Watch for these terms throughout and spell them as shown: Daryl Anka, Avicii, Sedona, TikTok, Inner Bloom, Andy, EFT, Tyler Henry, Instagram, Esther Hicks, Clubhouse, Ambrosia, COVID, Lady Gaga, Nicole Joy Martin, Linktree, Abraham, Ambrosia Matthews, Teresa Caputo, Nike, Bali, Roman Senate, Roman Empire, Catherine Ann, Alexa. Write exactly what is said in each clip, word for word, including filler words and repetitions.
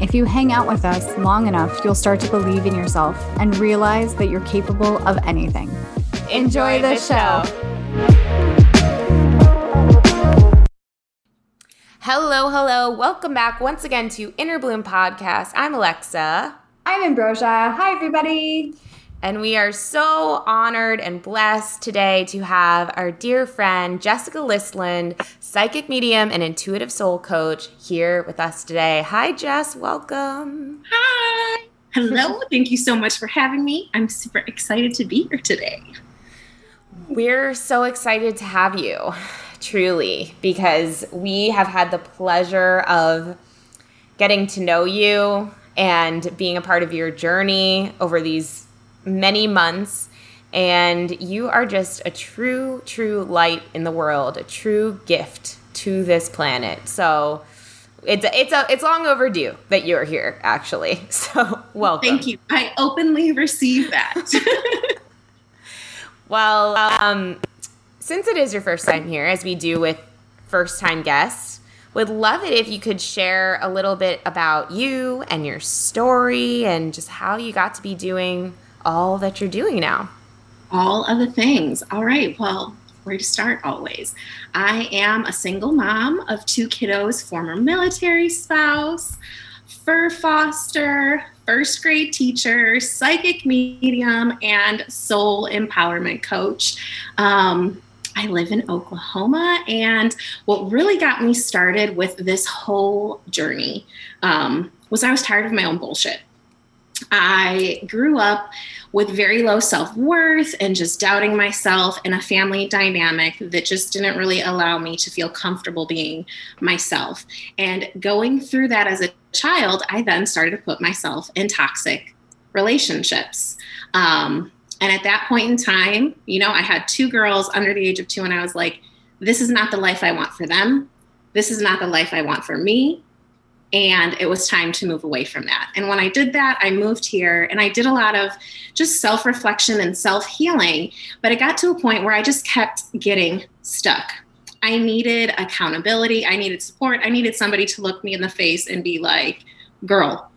If you hang out with us long enough, you'll start to believe in yourself and realize that you're capable of anything. Enjoy the show. Hello, hello. Welcome back once again to Inner Bloom Podcast. I'm Alexa. I'm Ambrosia. Hi, everybody. And we are so honored and blessed today to have our dear friend, Jessica Lystlund, psychic medium and intuitive soul coach, here with us today. Hi, Jess. Welcome. Hi. Hello. Thank you so much for having me. I'm super excited to be here today. We're so excited to have you, truly, because we have had the pleasure of getting to know you and being a part of your journey over these many months, and you are just a true, true light in the world, a true gift to this planet. So it's a, it's a, it's long overdue that you're here, actually. So welcome. Thank you. I openly receive that. Well, um, since it is your first time here, as we do with first-time guests, would love it if you could share a little bit about you and your story and just how you got to be doing all that you're doing now. All of the things. All right. Well, where to start always? I am a single mom of two kiddos, former military spouse, fur foster, first grade teacher, psychic medium, and soul empowerment coach. Um, I live in Oklahoma, and what really got me started with this whole journey um, was I was tired of my own bullshit. I grew up with very low self-worth and just doubting myself in a family dynamic that just didn't really allow me to feel comfortable being myself. And going through that as a child, I then started to put myself in toxic relationships. Um, and at that point in time, you know, I had two girls under the age of two, and I was like, this is not the life I want for them. This is not the life I want for me. And it was time to move away from that. And when I did that, I moved here and I did a lot of just self-reflection and self-healing. But it got to a point where I just kept getting stuck. I needed accountability. I needed support. I needed somebody to look me in the face and be like, girl,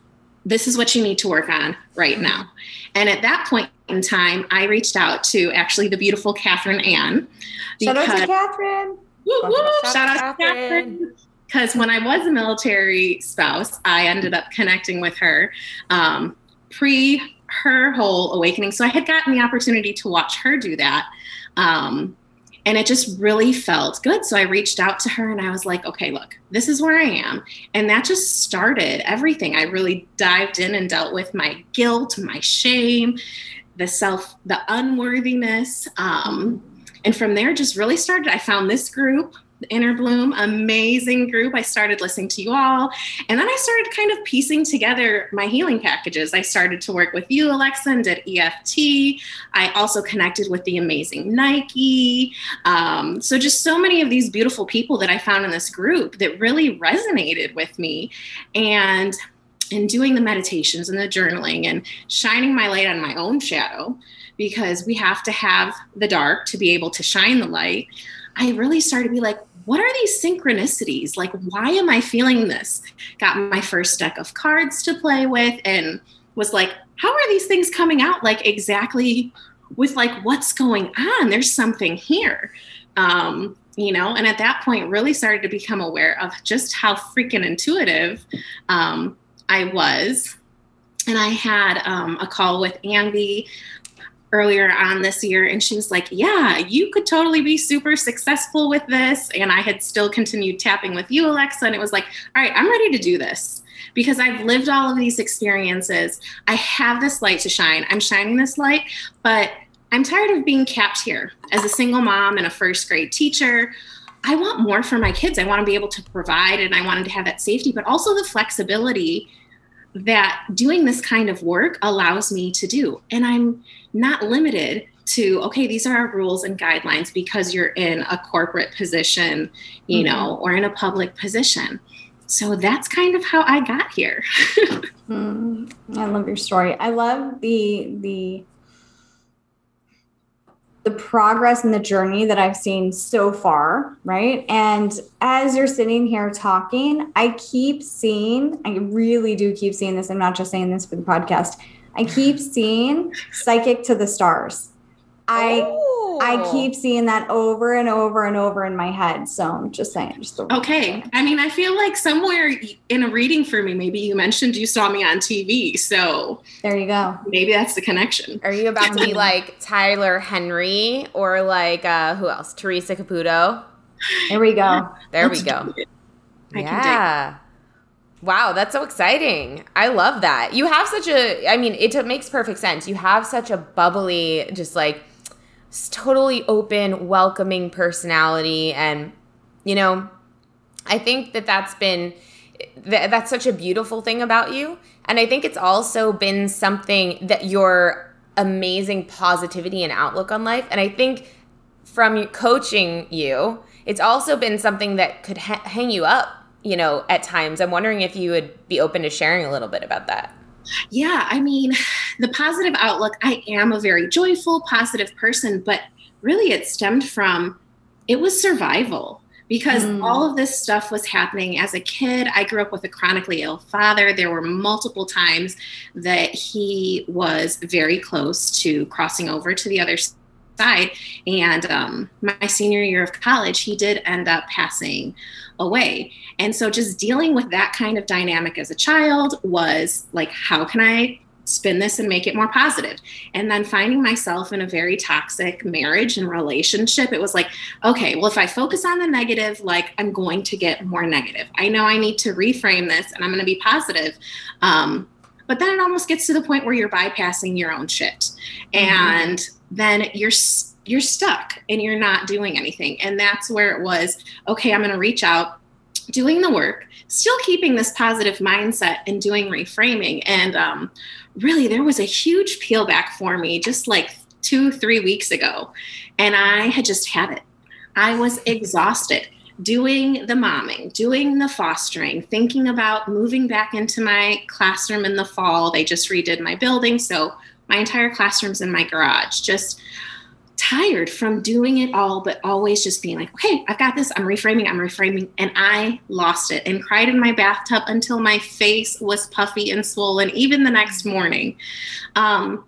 this is what you need to work on right now. And at that point in time, I reached out to actually the beautiful Catherine Ann. Shout out to Catherine. Woo, woo, shout, shout out to Catherine. Catherine. Because when I was a military spouse, I ended up connecting with her um, pre her whole awakening. So I had gotten the opportunity to watch her do that. Um, and it just really felt good. So I reached out to her and I was like, okay, look, this is where I am. And that just started everything. I really dived in and dealt with my guilt, my shame, the self, the unworthiness. Um, and from there just really started. I found this group, Inner Bloom, amazing group. I started listening to you all. And then I started kind of piecing together my healing packages. I started to work with you, Alexa, and did E F T. I also connected with the amazing Nike. Um, so just so many of these beautiful people that I found in this group that really resonated with me. And in doing the meditations and the journaling and shining my light on my own shadow, because we have to have the dark to be able to shine the light, I really started to be like, what are these synchronicities? Like, why am I feeling this? Got my first deck of cards to play with and was like, how are these things coming out? Like, exactly with like, what's going on? There's something here, um, you know? And at that point, really started to become aware of just how freaking intuitive um, I was. And I had um, a call with Andy. earlier on this year, and she was like, yeah, you could totally be super successful with this. And I had still continued tapping with you, Alexa. And it was like, all right, I'm ready to do this because I've lived all of these experiences. I have this light to shine. I'm shining this light, but I'm tired of being capped here as a single mom and a first grade teacher. I want more for my kids. I want to be able to provide, and I wanted to have that safety, but also the flexibility that doing this kind of work allows me to do. And I'm not limited to, okay, these are our rules and guidelines because you're in a corporate position, you mm-hmm. know, or in a public position. So that's kind of how I got here. mm, I love your story. I love the, the, the progress and the journey that I've seen so far, right? And as you're sitting here talking, I keep seeing, I really do keep seeing this. I'm not just saying this for the podcast. I keep seeing psychic to the stars. I Ooh. I keep seeing that over and over and over in my head. So I'm just saying. Just okay. I mean, I feel like somewhere in a reading for me, maybe you mentioned you saw me on T V. So there you go. Maybe that's the connection. Are you about to be like Tyler Henry or like uh, who else? Teresa Caputo. There we go. There Let's we go. I yeah. Can wow. That's so exciting. I love that. You have such a, I mean, it t- makes perfect sense. You have such a bubbly, just like, totally open, welcoming personality. And, you know, I think that that's been, th- that's such a beautiful thing about you. And I think it's also been something that your amazing positivity and outlook on life. And I think from coaching you, it's also been something that could ha- hang you up, you know, at times. I'm wondering if you would be open to sharing a little bit about that. Yeah, I mean, the positive outlook, I am a very joyful, positive person, but really it stemmed from, it was survival because mm. all of this stuff was happening as a kid. I grew up with a chronically ill father. There were multiple times that he was very close to crossing over to the other side. And um, my senior year of college, he did end up passing away. And so just dealing with that kind of dynamic as a child was like, how can I spin this and make it more positive? And then finding myself in a very toxic marriage and relationship, it was like, okay, well, if I focus on the negative, like I'm going to get more negative. I know I need to reframe this and I'm going to be positive. Um, but then it almost gets to the point where you're bypassing your own shit. Mm-hmm. And then you're you're stuck and you're not doing anything. And that's where it was, okay, I'm going to reach out, doing the work, still keeping this positive mindset and doing reframing. And um, really there was a huge peel back for me just like two, three weeks ago. And I had just had it. I was exhausted doing the momming, doing the fostering, thinking about moving back into my classroom in the fall. They just redid my building. So my entire classroom's in my garage, just tired from doing it all, but always just being like, okay, I've got this. I'm reframing. I'm reframing. And I lost it and cried in my bathtub until my face was puffy and swollen, even the next morning. Um,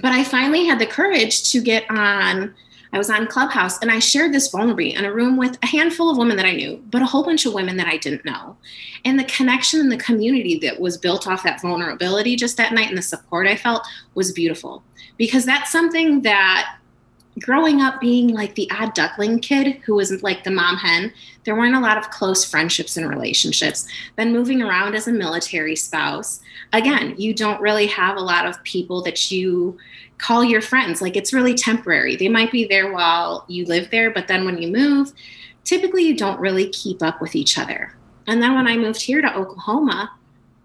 but I finally had the courage to get on. I was on Clubhouse and I shared this vulnerability in a room with a handful of women that I knew, but a whole bunch of women that I didn't know. And the connection and the community that was built off that vulnerability just that night and the support I felt was beautiful, because that's something that growing up being like the odd duckling kid who was like the mom hen, there weren't a lot of close friendships and relationships. Then moving around as a military spouse, again, you don't really have a lot of people that you call your friends. Like it's really temporary. They might be there while you live there, but then when you move, typically you don't really keep up with each other. And then when I moved here to Oklahoma,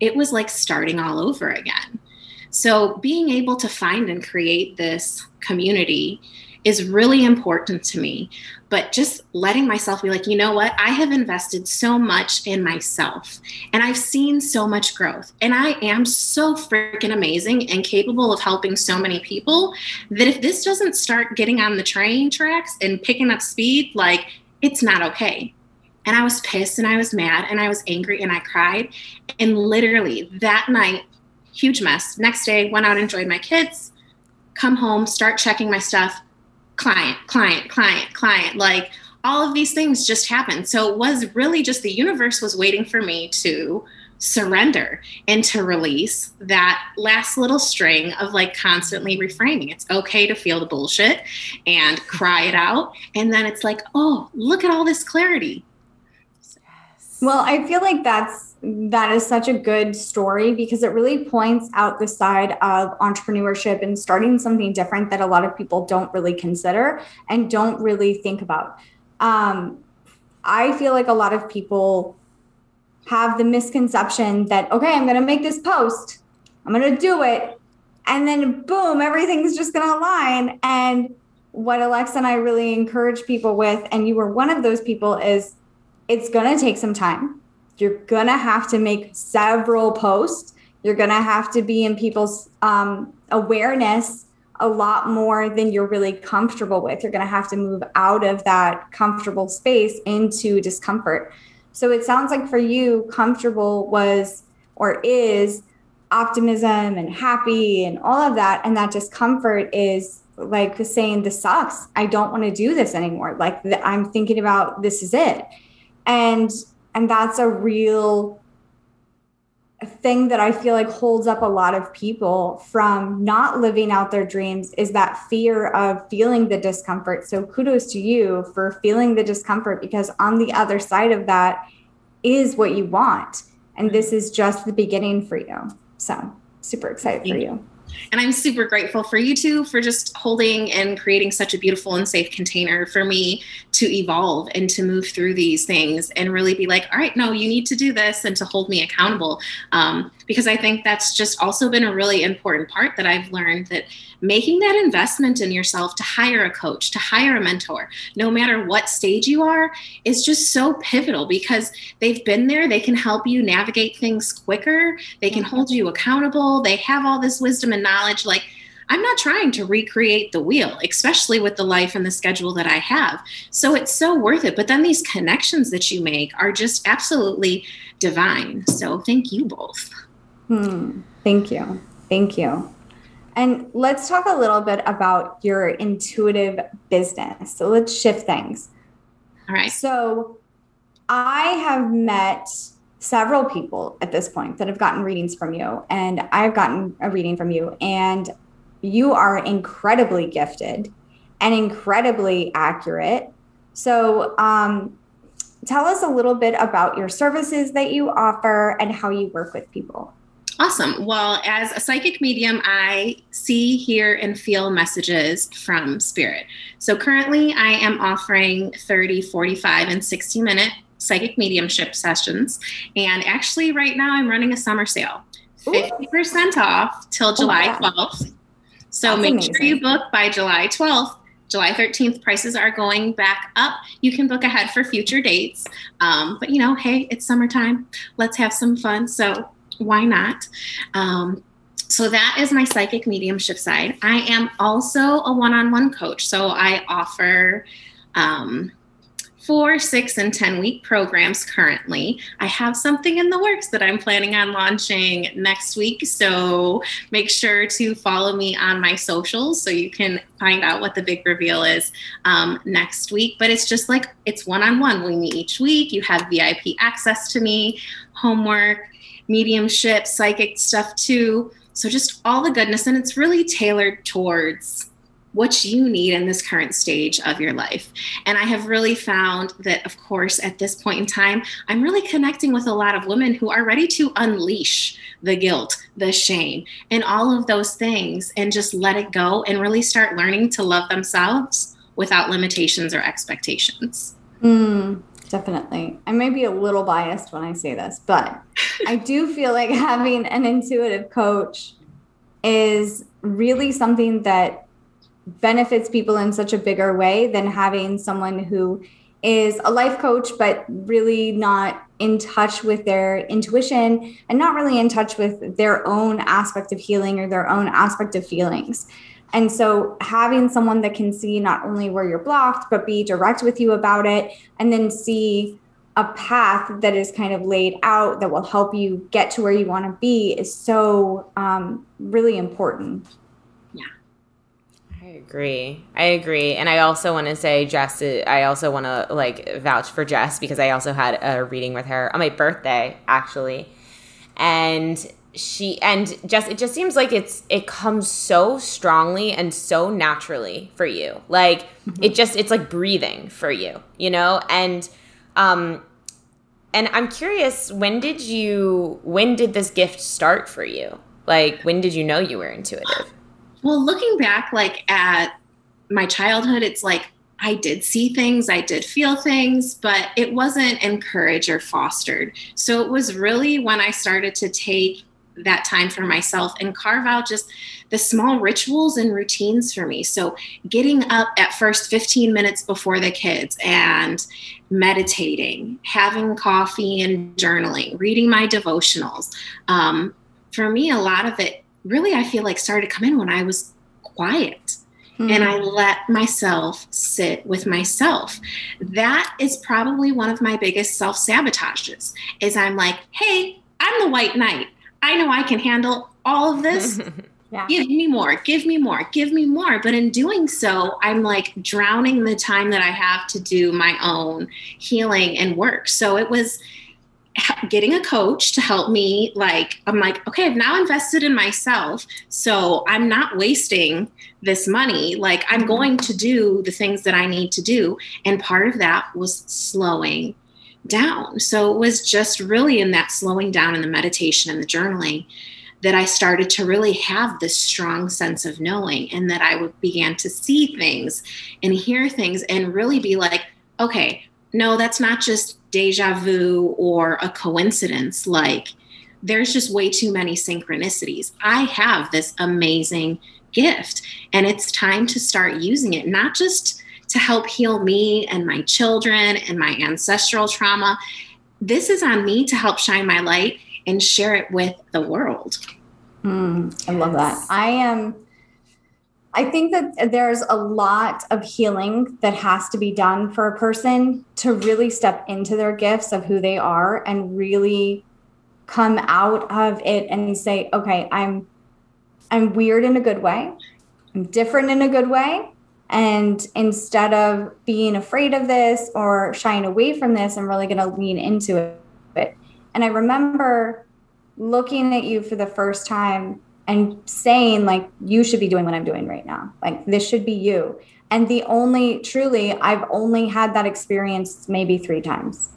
it was like starting all over again. So being able to find and create this community is really important to me, but just letting myself be like, you know what? I have invested so much in myself and I've seen so much growth and I am so freaking amazing and capable of helping so many people that if this doesn't start getting on the train tracks and picking up speed, like it's not okay. And I was pissed and I was mad and I was angry and I cried. And literally that night, huge mess. Next day, went out and joined my kids, come home, start checking my stuff, client, client, client, client, like all of these things just happened. So it was really just the universe was waiting for me to surrender and to release that last little string of like constantly reframing. It's okay to feel the bullshit and cry it out. And then it's like, oh, look at all this clarity. Well, I feel like that's, that is such a good story because it really points out the side of entrepreneurship and starting something different that a lot of people don't really consider and don't really think about. Um, I feel like a lot of people have the misconception that, okay, I'm going to make this post, I'm going to do it. And then boom, everything's just going to align. And what Alexa and I really encourage people with, and you were one of those people, is it's going to take some time. You're going to have to make several posts. You're going to have to be in people's um, awareness a lot more than you're really comfortable with. You're going to have to move out of that comfortable space into discomfort. So it sounds like for you, comfortable was or is optimism and happy and all of that. And that discomfort is like saying, this sucks. I don't want to do this anymore. Like I'm thinking about this is it. And and that's a real thing that I feel like holds up a lot of people from not living out their dreams, is that fear of feeling the discomfort. So kudos to you for feeling the discomfort, because on the other side of that is what you want. And this is just the beginning for you. So super excited for you. And I'm super grateful for you two for just holding and creating such a beautiful and safe container for me to evolve and to move through these things and really be like, all right, no, you need to do this, and to hold me accountable. Um, because I think that's just also been a really important part that I've learned, that making that investment in yourself to hire a coach, to hire a mentor, no matter what stage you are, is just so pivotal, because they've been there. They can help you navigate things quicker. They can hold you accountable. They have all this wisdom and knowledge. Like, I'm not trying to recreate the wheel, especially with the life and the schedule that I have. So it's so worth it. But then these connections that you make are just absolutely divine. So thank you both. Hmm. Thank you. Thank you. And let's talk a little bit about your intuitive business. So let's shift things. All right. So I have met several people at this point that have gotten readings from you, and I've gotten a reading from you, and you are incredibly gifted and incredibly accurate. So um, tell us a little bit about your services that you offer and how you work with people. Awesome. Well, as a psychic medium, I see, hear, and feel messages from spirit. So currently I am offering thirty, forty-five, and sixty minute psychic mediumship sessions. And actually right now I'm running a summer sale, fifty percent off till July twelfth. So That's make amazing. Sure you book by July twelfth. July thirteenth, prices are going back up. You can book ahead for future dates. Um, but you know, hey, it's summertime. Let's have some fun. So why not? Um, so that is my psychic mediumship side. I am also a one-on-one coach. So I offer um, four, six, and ten-week programs currently. I have something in the works that I'm planning on launching next week. So make sure to follow me on my socials so you can find out what the big reveal is um, next week. But it's just like, it's one-on-one. We meet each week. You have V I P access to me, homework, mediumship, psychic stuff too. So just all the goodness. And it's really tailored towards what you need in this current stage of your life. And I have really found that, of course, at this point in time, I'm really connecting with a lot of women who are ready to unleash the guilt, the shame, and all of those things, and just let it go and really start learning to love themselves without limitations or expectations. Mm. Definitely. I may be a little biased when I say this, but I do feel like having an intuitive coach is really something that benefits people in such a bigger way than having someone who is a life coach, but really not in touch with their intuition and not really in touch with their own aspect of healing or their own aspect of feelings. And so having someone that can see not only where you're blocked, but be direct with you about it, and then see a path that is kind of laid out that will help you get to where you want to be is so um, really important. Yeah, I agree. I agree. And I also want to say, Jess, I also want to like vouch for Jess, because I also had a reading with her on my birthday, actually. And she and just it just seems like it's it comes so strongly and so naturally for you. Like mm-hmm. it just it's like breathing for you, you know? And um and I'm curious, when did you when did this gift start for you? Like, when did you know you were intuitive? Well, looking back like at my childhood, it's like I did see things, I did feel things, but it wasn't encouraged or fostered. So it was really when I started to take that time for myself and carve out just the small rituals and routines for me. So getting up at first fifteen minutes before the kids and meditating, having coffee and journaling, reading my devotionals. Um, for me, a lot of it really, I feel like started to come in when I was quiet. Mm-hmm. And I let myself sit with myself. That is probably one of my biggest self-sabotages, is I'm like, hey, I'm the white knight. I know I can handle all of this. yeah. Give me more, give me more, give me more. But in doing so, I'm like drowning the time that I have to do my own healing and work. So it was getting a coach to help me. Like, I'm like, okay, I've now invested in myself. So I'm not wasting this money. Like, I'm going to do the things that I need to do. And part of that was slowing down. So it was just really in that slowing down and the meditation and the journaling that I started to really have this strong sense of knowing, and that I would began to see things and hear things and really be like, okay, no, that's not just deja vu or a coincidence. Like, there's just way too many synchronicities. I have this amazing gift, and it's time to start using it, not just to help heal me and my children and my ancestral trauma. This is on me to help shine my light and share it with the world. Mm, I love that. I am. I think that there's a lot of healing that has to be done for a person to really step into their gifts of who they are and really come out of it and say, okay, I'm I'm weird in a good way. I'm different in a good way. And instead of being afraid of this or shying away from this, I'm really going to lean into it. And I remember looking at you for the first time and saying, like, you should be doing what I'm doing right now. Like, this should be you. And the only, truly, I've only had that experience maybe three times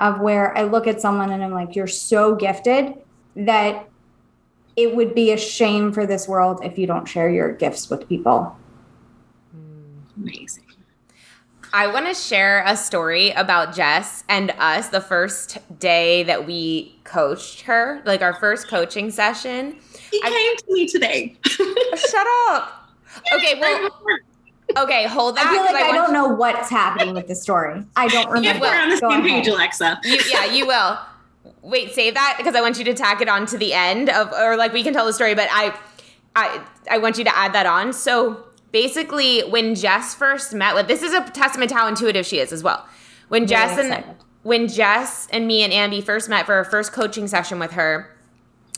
of where I look at someone and I'm like, you're so gifted that it would be a shame for this world if you don't share your gifts with people. Amazing. I want to share a story about Jess and us the first day that we coached her, like our first coaching session. She came I, to me today. Shut up. Okay, well, okay, hold that. I feel like I, I don't know what's happening with the story. I don't remember. We're on the same page, Alexa. You, yeah, you will. Wait, save that because I want you to tack it on to the end of, or like we can tell the story, but I, I, I want you to add that on. So basically, when Jess first met with, this is a testament to how intuitive she is as well. When Jess and when Jess and me and Ambie first met for our first coaching session with her,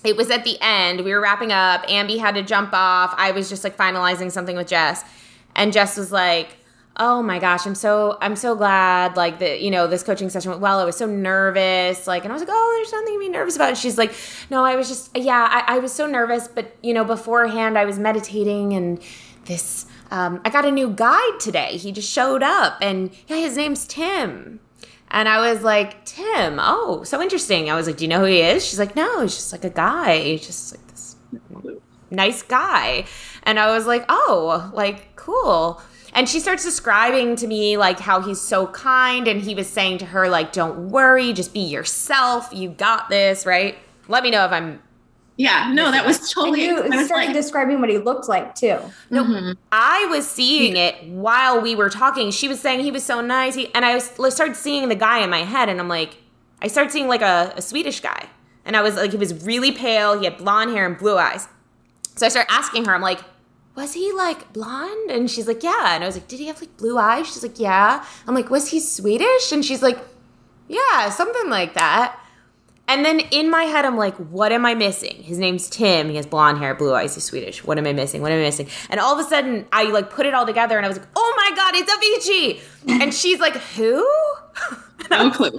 it was at the end. We were wrapping up. Ambie had to jump off. I was just like finalizing something with Jess, and Jess was like, "Oh my gosh, I'm so I'm so glad like that, you know, this coaching session went well. I was so nervous, like," and I was like, "Oh, there's nothing to be nervous about." And she's like, "No, I was just yeah, I, I was so nervous, but you know, beforehand I was meditating and." This, um, I got a new guide today. He just showed up and yeah, his name's Tim. And I was like, Tim, oh, so interesting. I was like, do you know who he is? She's like, no, he's just like a guy. He's just like this nice guy. And I was like, oh, like, cool. And she starts describing to me like how he's so kind. And he was saying to her like, don't worry, just be yourself. You got this, right? Let me know if I'm Yeah, no, that was totally. And you started like, describing what he looked like too. No, mm-hmm. I was seeing it while we were talking. She was saying he was so nice, he, and I was, started seeing the guy in my head, and I'm like, I started seeing like a, a Swedish guy, and I was like, he was really pale, he had blonde hair and blue eyes. So I started asking her, I'm like, was he like blonde? And she's like, yeah. And I was like, did he have like blue eyes? She's like, yeah. I'm like, was he Swedish? And she's like, yeah, something like that. And then in my head, I'm like, what am I missing? His name's Tim. He has blonde hair, blue eyes. He's Swedish. What am I missing? What am I missing? And all of a sudden, I like put it all together and I was like, oh my God, it's Avicii. And she's like, who? No clue.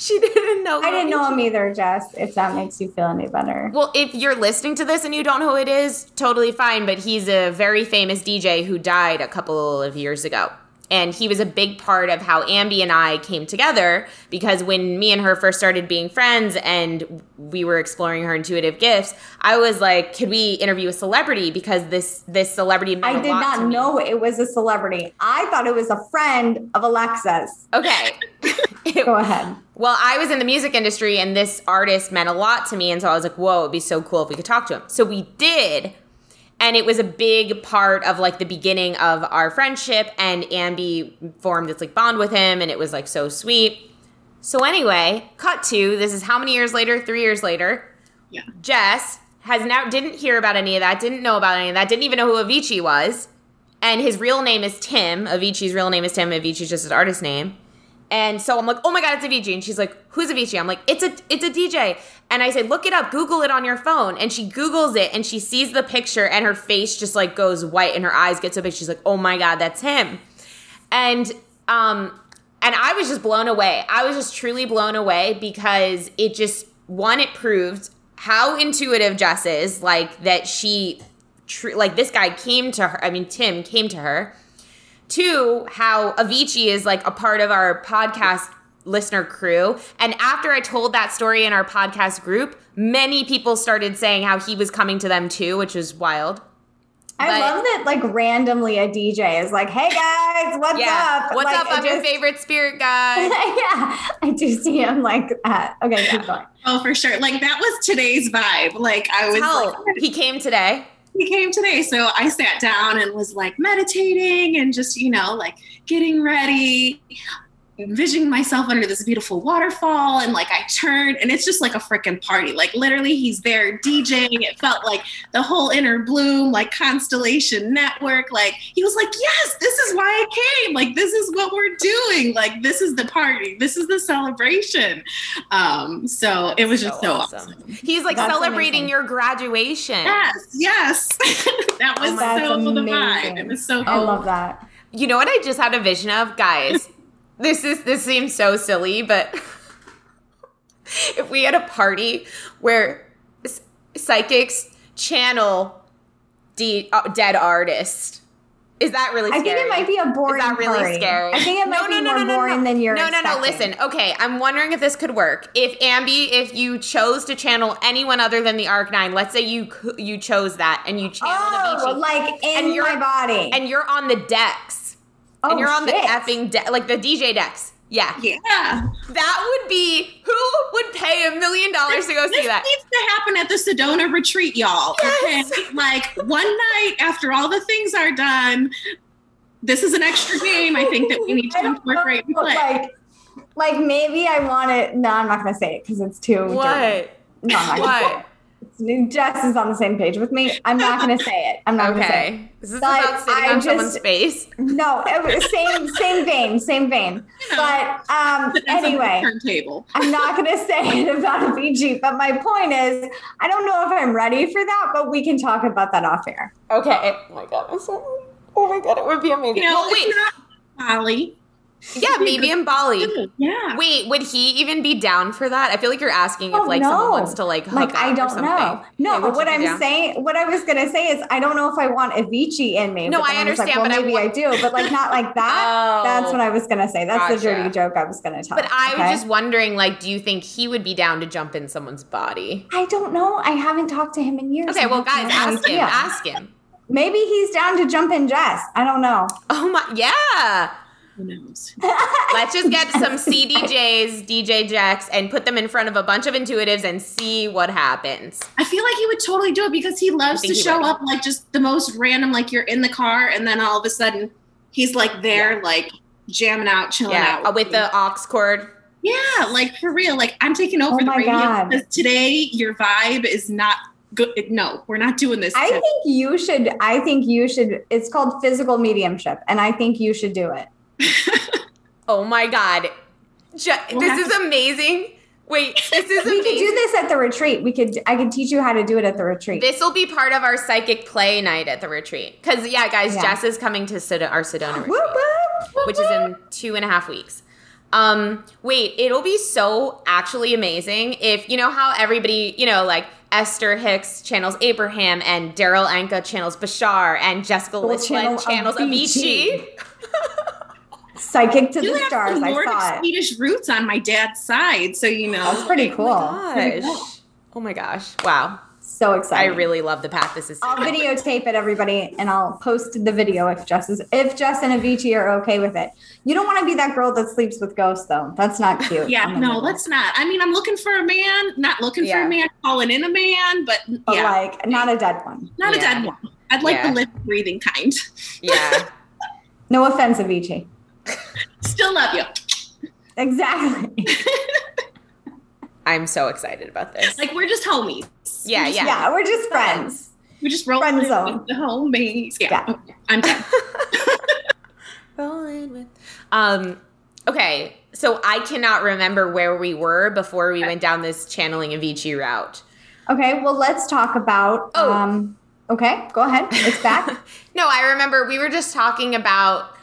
She didn't know. I didn't know him either, Jess, if that makes you feel any better. Well, if you're listening to this and you don't know who it is, totally fine. But he's a very famous D J who died a couple of years ago. And he was a big part of how Ambi and I came together, because when me and her first started being friends and we were exploring her intuitive gifts, I was like, could we interview a celebrity? Because this this celebrity meant I did a lot not to know me. It was a celebrity. I thought it was a friend of Alexa's. Okay. Go ahead. Well, I was in the music industry and this artist meant a lot to me. And so I was like, whoa, it'd be so cool if we could talk to him. So we did. And it was a big part of, like, the beginning of our friendship, and Ambi formed this, like, bond with him, and it was, like, so sweet. So anyway, cut to, this is how many years later? Three years later. Yeah. Jess has now, didn't hear about any of that, didn't know about any of that, didn't even know who Avicii was. And his real name is Tim. Avicii's real name is Tim. Avicii's just his artist name. And so I'm like, oh my God, it's Avicii. And she's like, who's Avicii? I'm like, it's a it's a D J. And I said, look it up. Google it on your phone. And she Googles it and she sees the picture and her face just like goes white and her eyes get so big. She's like, oh my God, that's him. And um, and I was just blown away. I was just truly blown away because it just, one, it proved how intuitive Jess is. Like that she, tr- like this guy came to her. I mean, Tim came to her. Two, how Avicii is like a part of our podcast listener crew. And after I told that story in our podcast group, many people started saying how he was coming to them too, which is wild. I but, love that like randomly a D J is like, hey guys, what's yeah, up? What's like, up? I'm just, your favorite spirit guy. Yeah, I do see him like that. Okay, keep going. Oh, for sure. Like that was today's vibe. Like I was Tell, like, he came today. He came today. So I sat down and was like meditating and just, you know, like getting ready, envisioning myself under this beautiful waterfall. And like I turned and it's just like a freaking party. Like literally he's there DJing. It felt like the whole Inner Bloom, like Constellation Network. Like he was like, yes, this is why I came. Like this is what we're doing. Like this is the party. This is the celebration. Um, so it was so just so awesome. awesome. He's like That's celebrating amazing. Your graduation. Yes, yes. That was That's so amazing. The vibe. It was so cool. I love that. You know what I just had a vision of, guys? This is this seems so silly, but if we had a party where psychics channel de- dead artists, is that really scary? I think it might be a boring party. Is that really party. Scary? I think it might no, be no, more no, no, boring no. than you're No, no, expecting. No, listen. Okay, I'm wondering if this could work. If, Ambi, if you chose to channel anyone other than the Arc nine, let's say you you chose that and you channeled Avicii. Oh, like in my body. And you're on the decks. Oh, and you're on shit. The effing, de- like the D J decks. Yeah. Yeah. That would be, who would pay a million dollars to go this see that? This needs to happen at the Sedona retreat, y'all. Yes. Okay. Like one night after all the things are done, this is an extra game I think that we need to incorporate and play. Like, like maybe I want to, no, I'm not going to say it because it's too. What? Dirty. No, I'm not what? Jess is on the same page with me. I'm not going to say it. I'm not okay. going to say it. Is this but about sitting I on just, someone's face? No, same same vein, same vein. You know, but um, anyway, I'm not going to say it about Avicii. But my point is, I don't know if I'm ready for that, but we can talk about that off air. Okay. Oh my God. I'm so, oh my God. It would be amazing. You know, well, wait. Molly. Yeah, maybe in Bali. Yeah. Wait, would he even be down for that? I feel like you're asking oh, if like no. someone wants to like hook like, up I don't or something. Know. No, yeah, but what I'm down? saying, what I was gonna say is, I don't know if I want Avicii in me. No, I understand, like, well, but maybe I, want- I do, but like not like that. Oh, that's what I was gonna say. That's gotcha. The dirty joke I was gonna tell. But I okay? was just wondering, like, do you think he would be down to jump in someone's body? I don't know. I haven't talked to him in years. Okay, well, guys, ask idea. him. Ask him. Maybe he's down to jump in Jess. I don't know. Oh my, yeah. Knows. Let's just get some C D Js, D J Jacks, and put them in front of a bunch of intuitives and see what happens. I feel like he would totally do it because he loves to show would. up like just the most random, like you're in the car and then all of a sudden he's like there, yeah. like jamming out, chilling yeah. out. With, with the aux cord. Yeah, like for real. Like I'm taking over oh the radio God. Because today your vibe is not good. No, we're not doing this. I today. think you should, I think you should, it's called physical mediumship and I think you should do it. Oh my God. Je- we'll this is to- amazing. Wait, this is we amazing. We could do this at the retreat. We could, I could teach you how to do it at the retreat. This will be part of our psychic play night at the retreat. Cause yeah, guys, yeah. Jess is coming to Sed- our Sedona retreat, whoop, whoop, whoop, which is in two and a half weeks. Um, wait, it'll be so actually amazing if, you know how everybody, you know, like Esther Hicks channels Abraham and Daryl Anka channels Bashar and Jessica Lystlund channels Avicii. Psychic to you the stars, I Nordic thought. Swedish roots on my dad's side, so you know. That's pretty cool. Oh my gosh. Oh my gosh. Wow. So excited. I really love the path this is taking. I'll videotape it, everybody, and I'll post the video if Jess is if Jess and Avicii are okay with it. You don't want to be that girl that sleeps with ghosts, though. That's not cute. Yeah, no, that's not. I mean, I'm looking for a man, not looking yeah. for a man, calling in a man, but, but yeah. like, not a dead one. Not yeah. a dead one. I'd like yeah. the living, breathing kind. Yeah. No offense, Avicii. Still love you. Exactly. I'm so excited about this. Like, we're just homies. Yeah, just, yeah. Yeah, we're just friends. We're just rolling with the homies. Yeah, yeah. Okay, I'm done. rolling with. Um, okay, so I cannot remember where we were before we okay. went down this channeling Avicii route. Okay, well, let's talk about. Oh. Um, okay, go ahead. It's back. No, I remember we were just talking about.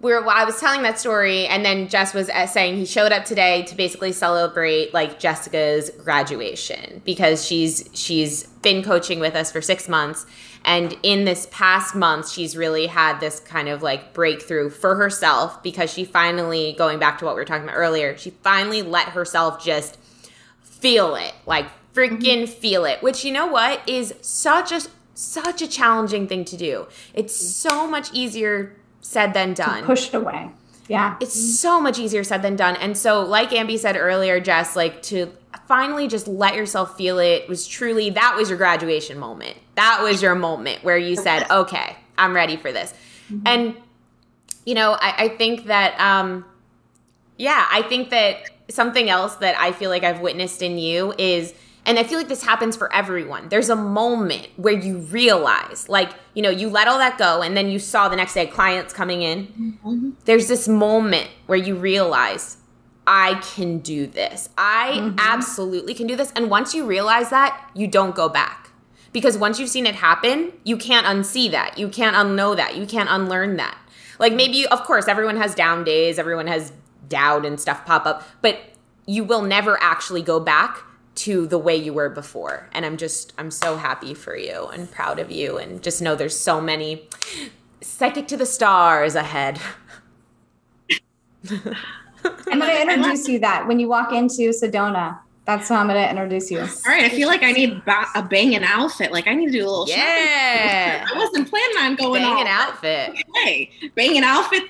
We were, I was telling that story, and then Jess was saying he showed up today to basically celebrate like Jessica's graduation because she's she's been coaching with us for six months, and in this past month she's really had this kind of like breakthrough for herself because she finally, going back to what we were talking about earlier, she finally let herself just feel it, like freaking mm-hmm. feel it, which you know what is such a such a challenging thing to do. It's so much easier said than done. Pushed away. Yeah. It's so much easier said than done. And so like Ambi said earlier, Jess, like to finally just let yourself feel it was truly, that was your graduation moment. That was your moment where you said, okay, I'm ready for this. Mm-hmm. And, you know, I, I think that, um, yeah, I think that something else that I feel like I've witnessed in you is, and I feel like this happens for everyone. There's a moment where you realize, like, you know, you let all that go and then you saw the next day clients coming in. Mm-hmm. There's this moment where you realize, I can do this. I mm-hmm. absolutely can do this. And once you realize that, you don't go back. Because once you've seen it happen, you can't unsee that. You can't unknow that. You can't unlearn that. Like maybe, of course, everyone has down days. Everyone has doubt and stuff pop up. But you will never actually go back to the way you were before. And I'm just, I'm so happy for you and proud of you. And just know there's so many psychic to the stars ahead. I'm going to introduce you that when you walk into Sedona. That's how I'm going to introduce you. All right. I feel like I need ba- a banging outfit. Like I need to do a little yeah. shopping. I wasn't planning on going banging out. Banging outfit. Okay. Banging outfit,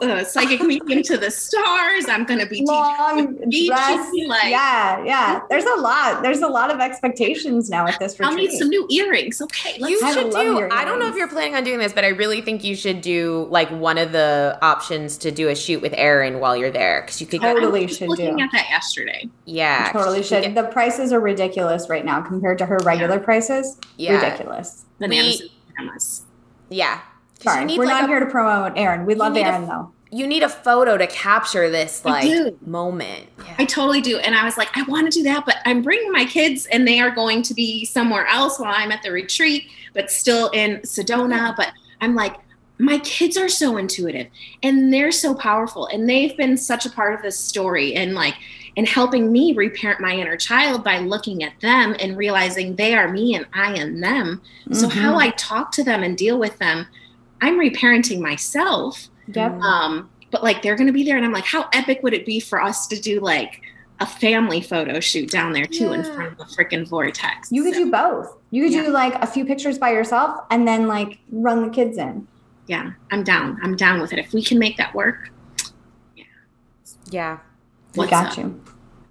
uh, psychic medium to the stars. I'm going to be long teaching. Dress. Like, yeah. Yeah. There's a lot. There's a lot of expectations now at this retreat. I'll need some new earrings. Okay. Let's you should do. I don't know if you're planning on doing this, but I really think you should do like one of the options to do a shoot with Aaron while you're there. Because you could totally get, I was should looking do. Looking at that yesterday. Yeah. Totally. Should. The prices are ridiculous right now compared to her regular yeah. prices. Yeah. Ridiculous. Bananas we, and pajamas. Yeah. Sorry, we're like not a, here to promote Aaron. We love Aaron, a, though. You need a photo to capture this like moment. Yeah. I totally do. And I was like, I want to do that, but I'm bringing my kids and they are going to be somewhere else while I'm at the retreat, but still in Sedona. Mm-hmm. But I'm like, my kids are so intuitive and they're so powerful and they've been such a part of this story and like, and helping me reparent my inner child by looking at them and realizing they are me and I am them. Mm-hmm. So how I talk to them and deal with them, I'm reparenting myself. Yep. Um, but like, they're going to be there. And I'm like, how epic would it be for us to do like a family photo shoot down there too yeah. in front of the freaking vortex. You could so, do both. You could yeah. do like a few pictures by yourself and then like run the kids in. Yeah, I'm down. I'm down with it. If we can make that work. Yeah. Yeah. We got up? You.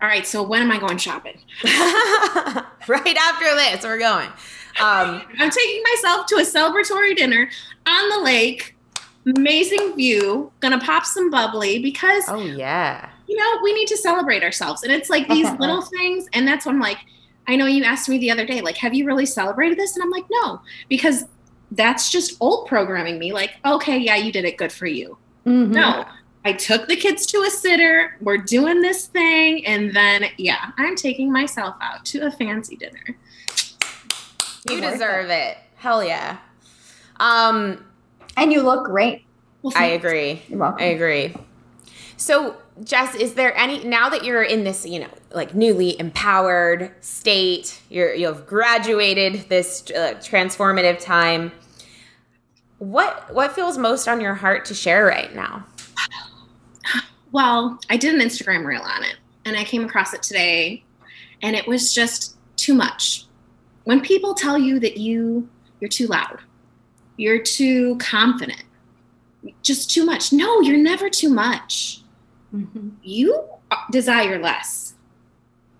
All right. So when am I going shopping? Right after this, we're going. Um, I'm taking myself to a celebratory dinner on the lake. Amazing view. Gonna pop some bubbly because. Oh yeah. You know we need to celebrate ourselves, and it's like these okay. little things, and that's when I'm like, I know you asked me the other day, like, have you really celebrated this? And I'm like, no, because that's just old programming me. Like, okay, yeah, you did it. Good for you. Mm-hmm. No. I took the kids to a sitter, we're doing this thing, and then, yeah, I'm taking myself out to a fancy dinner. You deserve it. it. Hell yeah. Um, and you look great. Well, I agree. You're welcome. I agree. So Jess, is there any, now that you're in this, you know, like newly empowered state, you're, you've graduated this uh, transformative time, what, what feels most on your heart to share right now? Well, I did an Instagram reel on it and I came across it today and it was just too much. When people tell you that you, you're too loud, you're too confident, just too much. No, you're never too much. Mm-hmm. You desire less.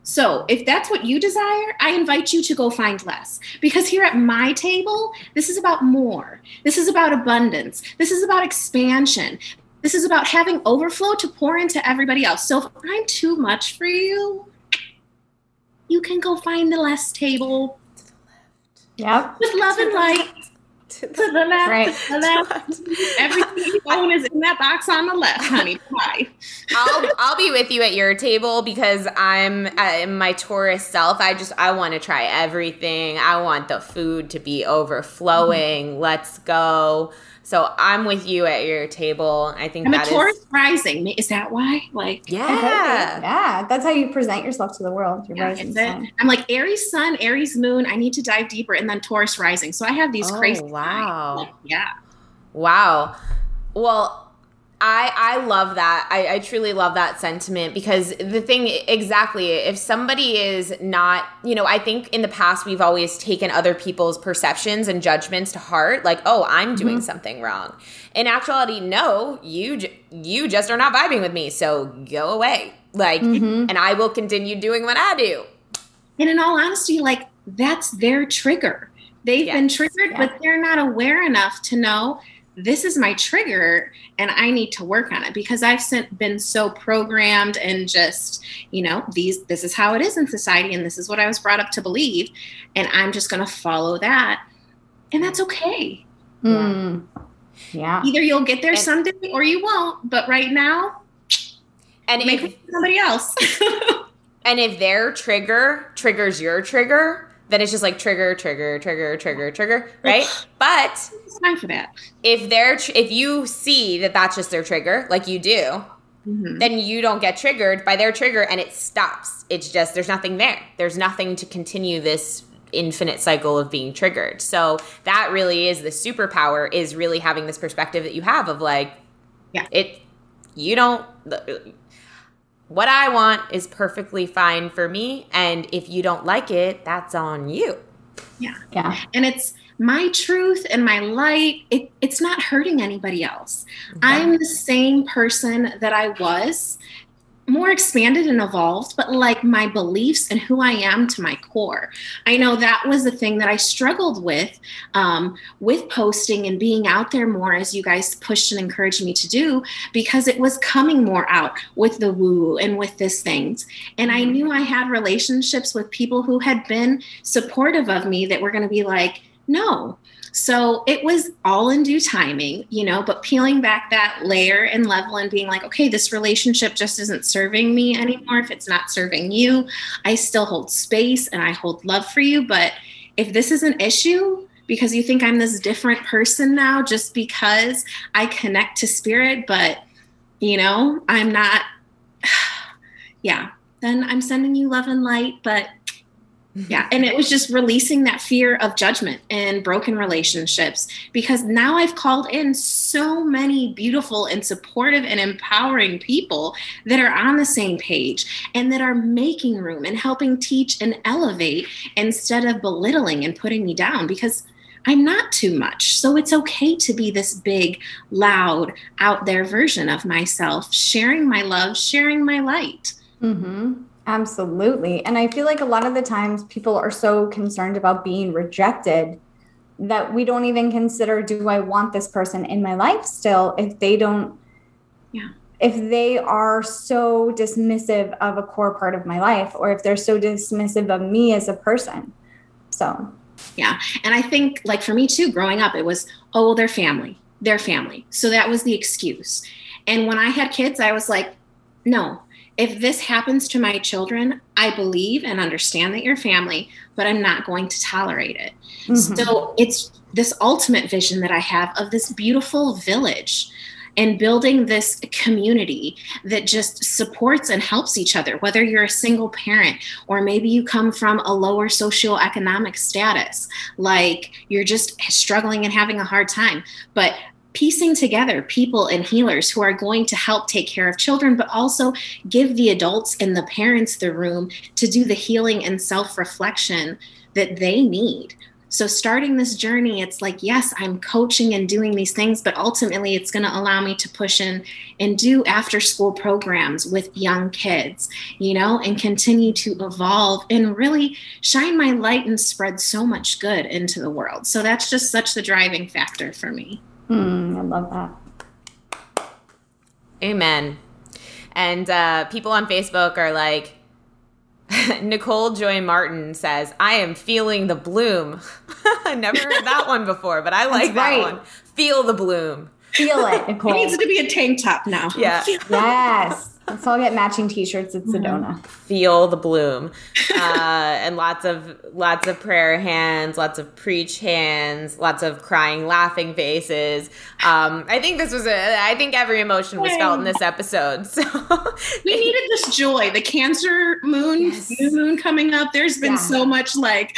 So if that's what you desire, I invite you to go find less. Because here at my table, this is about more. This is about abundance. This is about expansion. This is about having overflow to pour into everybody else. So if I'm too much for you, you can go find the less table. To the left. Yep. With love and light. To the left. Right. To the left. Everything you own is in that box on the left, honey. Bye. I'll I'll be with you at your table because I'm uh, my tourist self. I just I want to try everything. I want the food to be overflowing. Mm-hmm. Let's go. So I'm with you at your table. I think I'm that a tourist is rising. Is that why? Like yeah, that, yeah. That's how you present yourself to the world. Your yeah, rising sun. I'm like Aries sun, Aries moon. I need to dive deeper, and then Taurus rising. So I have these oh, crazy. Wow. Like, yeah. Wow. Well, I I love that. I, I truly love that sentiment because the thing exactly if somebody is not, you know, I think in the past we've always taken other people's perceptions and judgments to heart, like, oh, I'm doing mm-hmm. something wrong. In actuality, no, you you just are not vibing with me, so go away. Like, mm-hmm. and I will continue doing what I do. And in all honesty, like that's their trigger. They've yes. been triggered, yeah. but they're not aware enough to know this is my trigger and I need to work on it because I've been so programmed and just, you know, these, this is how it is in society and this is what I was brought up to believe. And I'm just going to follow that. And that's okay. Mm. Yeah. Either you'll get there someday or you won't, but right now, and make if, somebody else. And if their trigger triggers your trigger, then it's just like trigger, trigger, trigger, trigger, trigger, right? But it's time for that. If they're tr- if you see that that's just their trigger, like you do, mm-hmm. then you don't get triggered by their trigger and it stops. It's just there's nothing there. There's nothing to continue this infinite cycle of being triggered. So that really is the superpower is really having this perspective that you have of like, yeah, it you don't – what I want is perfectly fine for me. And if you don't like it, that's on you. Yeah. Yeah. And it's my truth and my light. It, it's not hurting anybody else. Okay. I'm the same person that I was, more expanded and evolved, but like my beliefs and who I am to my core. I know that was the thing that I struggled with, um, with posting and being out there more as you guys pushed and encouraged me to do, because it was coming more out with the woo and with this things. And I knew I had relationships with people who had been supportive of me that were going to be like, no. So it was all in due timing, you know, but peeling back that layer and level and being like, okay, this relationship just isn't serving me anymore. If it's not serving you, I still hold space and I hold love for you. But if this is an issue because you think I'm this different person now, just because I connect to spirit, but you know, I'm not, yeah, then I'm sending you love and light, but yeah. And it was just releasing that fear of judgment and broken relationships, because now I've called in so many beautiful and supportive and empowering people that are on the same page and that are making room and helping teach and elevate instead of belittling and putting me down, because I'm not too much. So it's okay to be this big, loud, out there version of myself, sharing my love, sharing my light. Mm-hmm. Absolutely. And I feel like a lot of the times people are so concerned about being rejected that we don't even consider, do I want this person in my life still? If they don't, yeah. if they are so dismissive of a core part of my life, or if they're so dismissive of me as a person. So, yeah. And I think like for me too, growing up, it was, oh, well, they're family, they're family. So that was the excuse. And when I had kids, I was like, no. If this happens to my children, I believe and understand that you're family, but I'm not going to tolerate it. Mm-hmm. So it's this ultimate vision that I have of this beautiful village. and building this community that just supports and helps each other, whether you're a single parent or maybe you come from a lower socioeconomic status, like you're just struggling and having a hard time, but piecing together people and healers who are going to help take care of children, but also give the adults and the parents the room to do the healing and self-reflection that they need. So starting this journey, it's like, yes, I'm coaching and doing these things, but ultimately it's going to allow me to push in and do after school programs with young kids, you know, and continue to evolve and really shine my light and spread so much good into the world. So that's just such the driving factor for me. Mm, I love that. Amen. And uh, people on Facebook are like, Nicole Joy Martin says, I am feeling the bloom. I never heard that one before, but I like that right. one. Feel the bloom. Feel it, Nicole. It needs to be a tank top now. Yeah. Yes. Let's all get matching t-shirts at Sedona. Feel the bloom. Uh, and lots of lots of prayer hands, lots of preach hands, lots of crying, laughing faces. Um, I think this was a, I think every emotion was felt in this episode. So we needed this joy. The Cancer moon, yes. new moon coming up. There's been yeah. so much like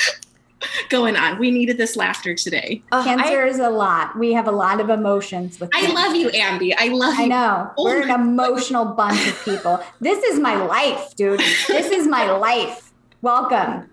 going on. We needed this laughter today. Uh, Cancer I, is a lot. We have a lot of emotions with I them. love you, Andy. I love you. I know. Oh, we're an emotional God. bunch of people. This is my life, dude. This is my life. Welcome.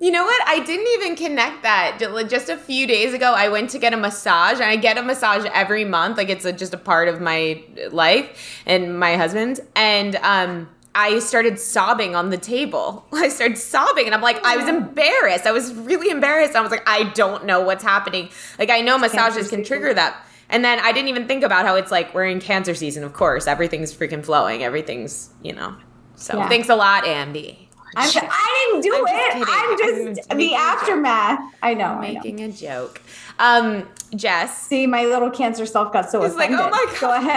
You know what? I didn't even connect that. Just a few days ago, I went to get a massage. And I get a massage every month. Like, it's a, just a part of my life and my husband's. And um I started sobbing on the table. I started sobbing and I'm like, I was embarrassed. I was really embarrassed. I was like, I don't know what's happening. Like, I know massages can trigger that. And then I didn't even think about how it's like, we're in Cancer season, of course. Everything's freaking flowing. Everything's, you know. So yeah. Thanks a lot, Andy. I'm, I didn't do I'm it. Kidding. I'm just I'm the aftermath. I know. I'm making I know. a joke. Um, Jess. See, my little Cancer self got so offended. Like, oh my God. Go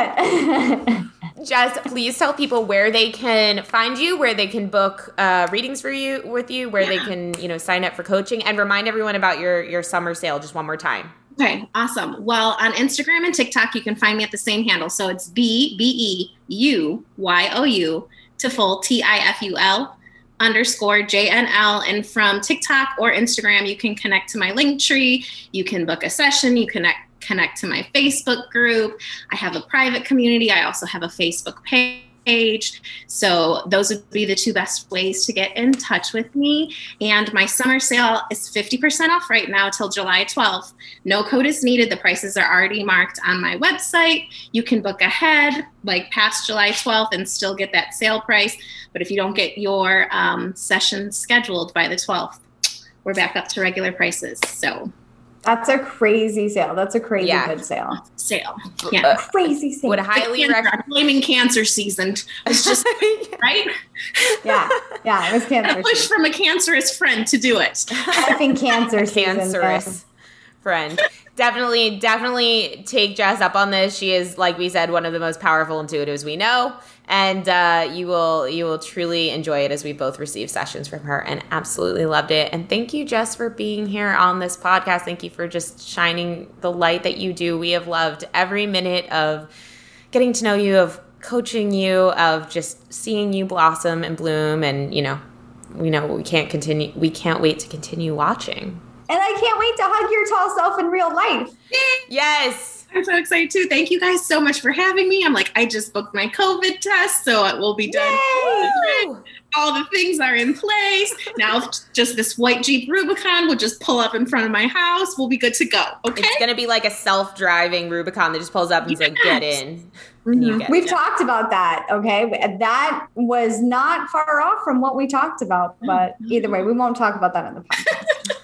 ahead. Jess, please tell people where they can find you, where they can book uh, readings for you with you, where yeah. they can, you know, sign up for coaching, and remind everyone about your your summer sale just one more time. Okay, awesome. Well, on Instagram and TikTok, you can find me at the same handle. So it's B B E U Y O U Tiful T I F U L underscore J N L. And from TikTok or Instagram, you can connect to my Linktree. You can book a session. You connect. Connect to my Facebook group. I have a private community. I also have a Facebook page. So those would be the two best ways to get in touch with me. And my summer sale is fifty percent off right now till July twelfth. No code is needed. The prices are already marked on my website. You can book ahead like past July twelfth and still get that sale price. But if you don't get your um, session scheduled by the twelfth, we're back up to regular prices. So that's a crazy sale. That's a crazy yeah. good sale. Sale. Yeah. Uh, crazy sale. Would highly recommend. Blaming Cancer season. It's just, right? Yeah. Yeah. It was Cancer. A push season. From a cancerous friend to do it. I think Cancer season. Cancerous friend. Definitely, definitely take Jess up on this. She is, like we said, one of the most powerful intuitives we know. And uh, you will you will truly enjoy it, as we both received sessions from her and absolutely loved it. And thank you, Jess, for being here on this podcast. Thank you for just shining the light that you do. We have loved every minute of getting to know you, of coaching you, of just seeing you blossom and bloom. And, you know, we know we can't continue. We can't wait to continue watching. And I can't wait to hug your tall self in real life. Yes. I'm so excited too. Thank you guys so much for having me. I'm like, I just booked my COVID test, so it will be done. Yay! All the things are in place. Now just this white Jeep Rubicon will just pull up in front of my house. We'll be good to go. Okay. It's going to be like a self-driving Rubicon that just pulls up and yes. is like, get in. Mm-hmm. Get We've it. talked about that. Okay. That was not far off from what we talked about, but either way, we won't talk about that on the podcast.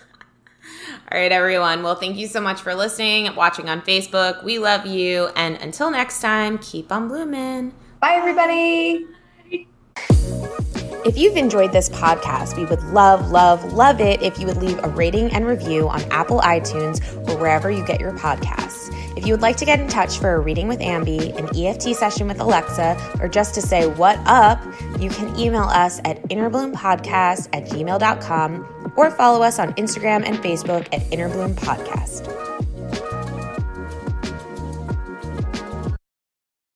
All right, everyone. Well, thank you so much for listening and watching on Facebook. We love you. And until next time, keep on blooming. Bye, everybody. If you've enjoyed this podcast, we would love, love, love it if you would leave a rating and review on Apple iTunes or wherever you get your podcasts. If you would like to get in touch for a reading with Ambi, an E F T session with Alexa, or just to say what up, you can email us at innerbloom podcast at gmail dot com or follow us on Instagram and Facebook at Inner Bloom Podcast.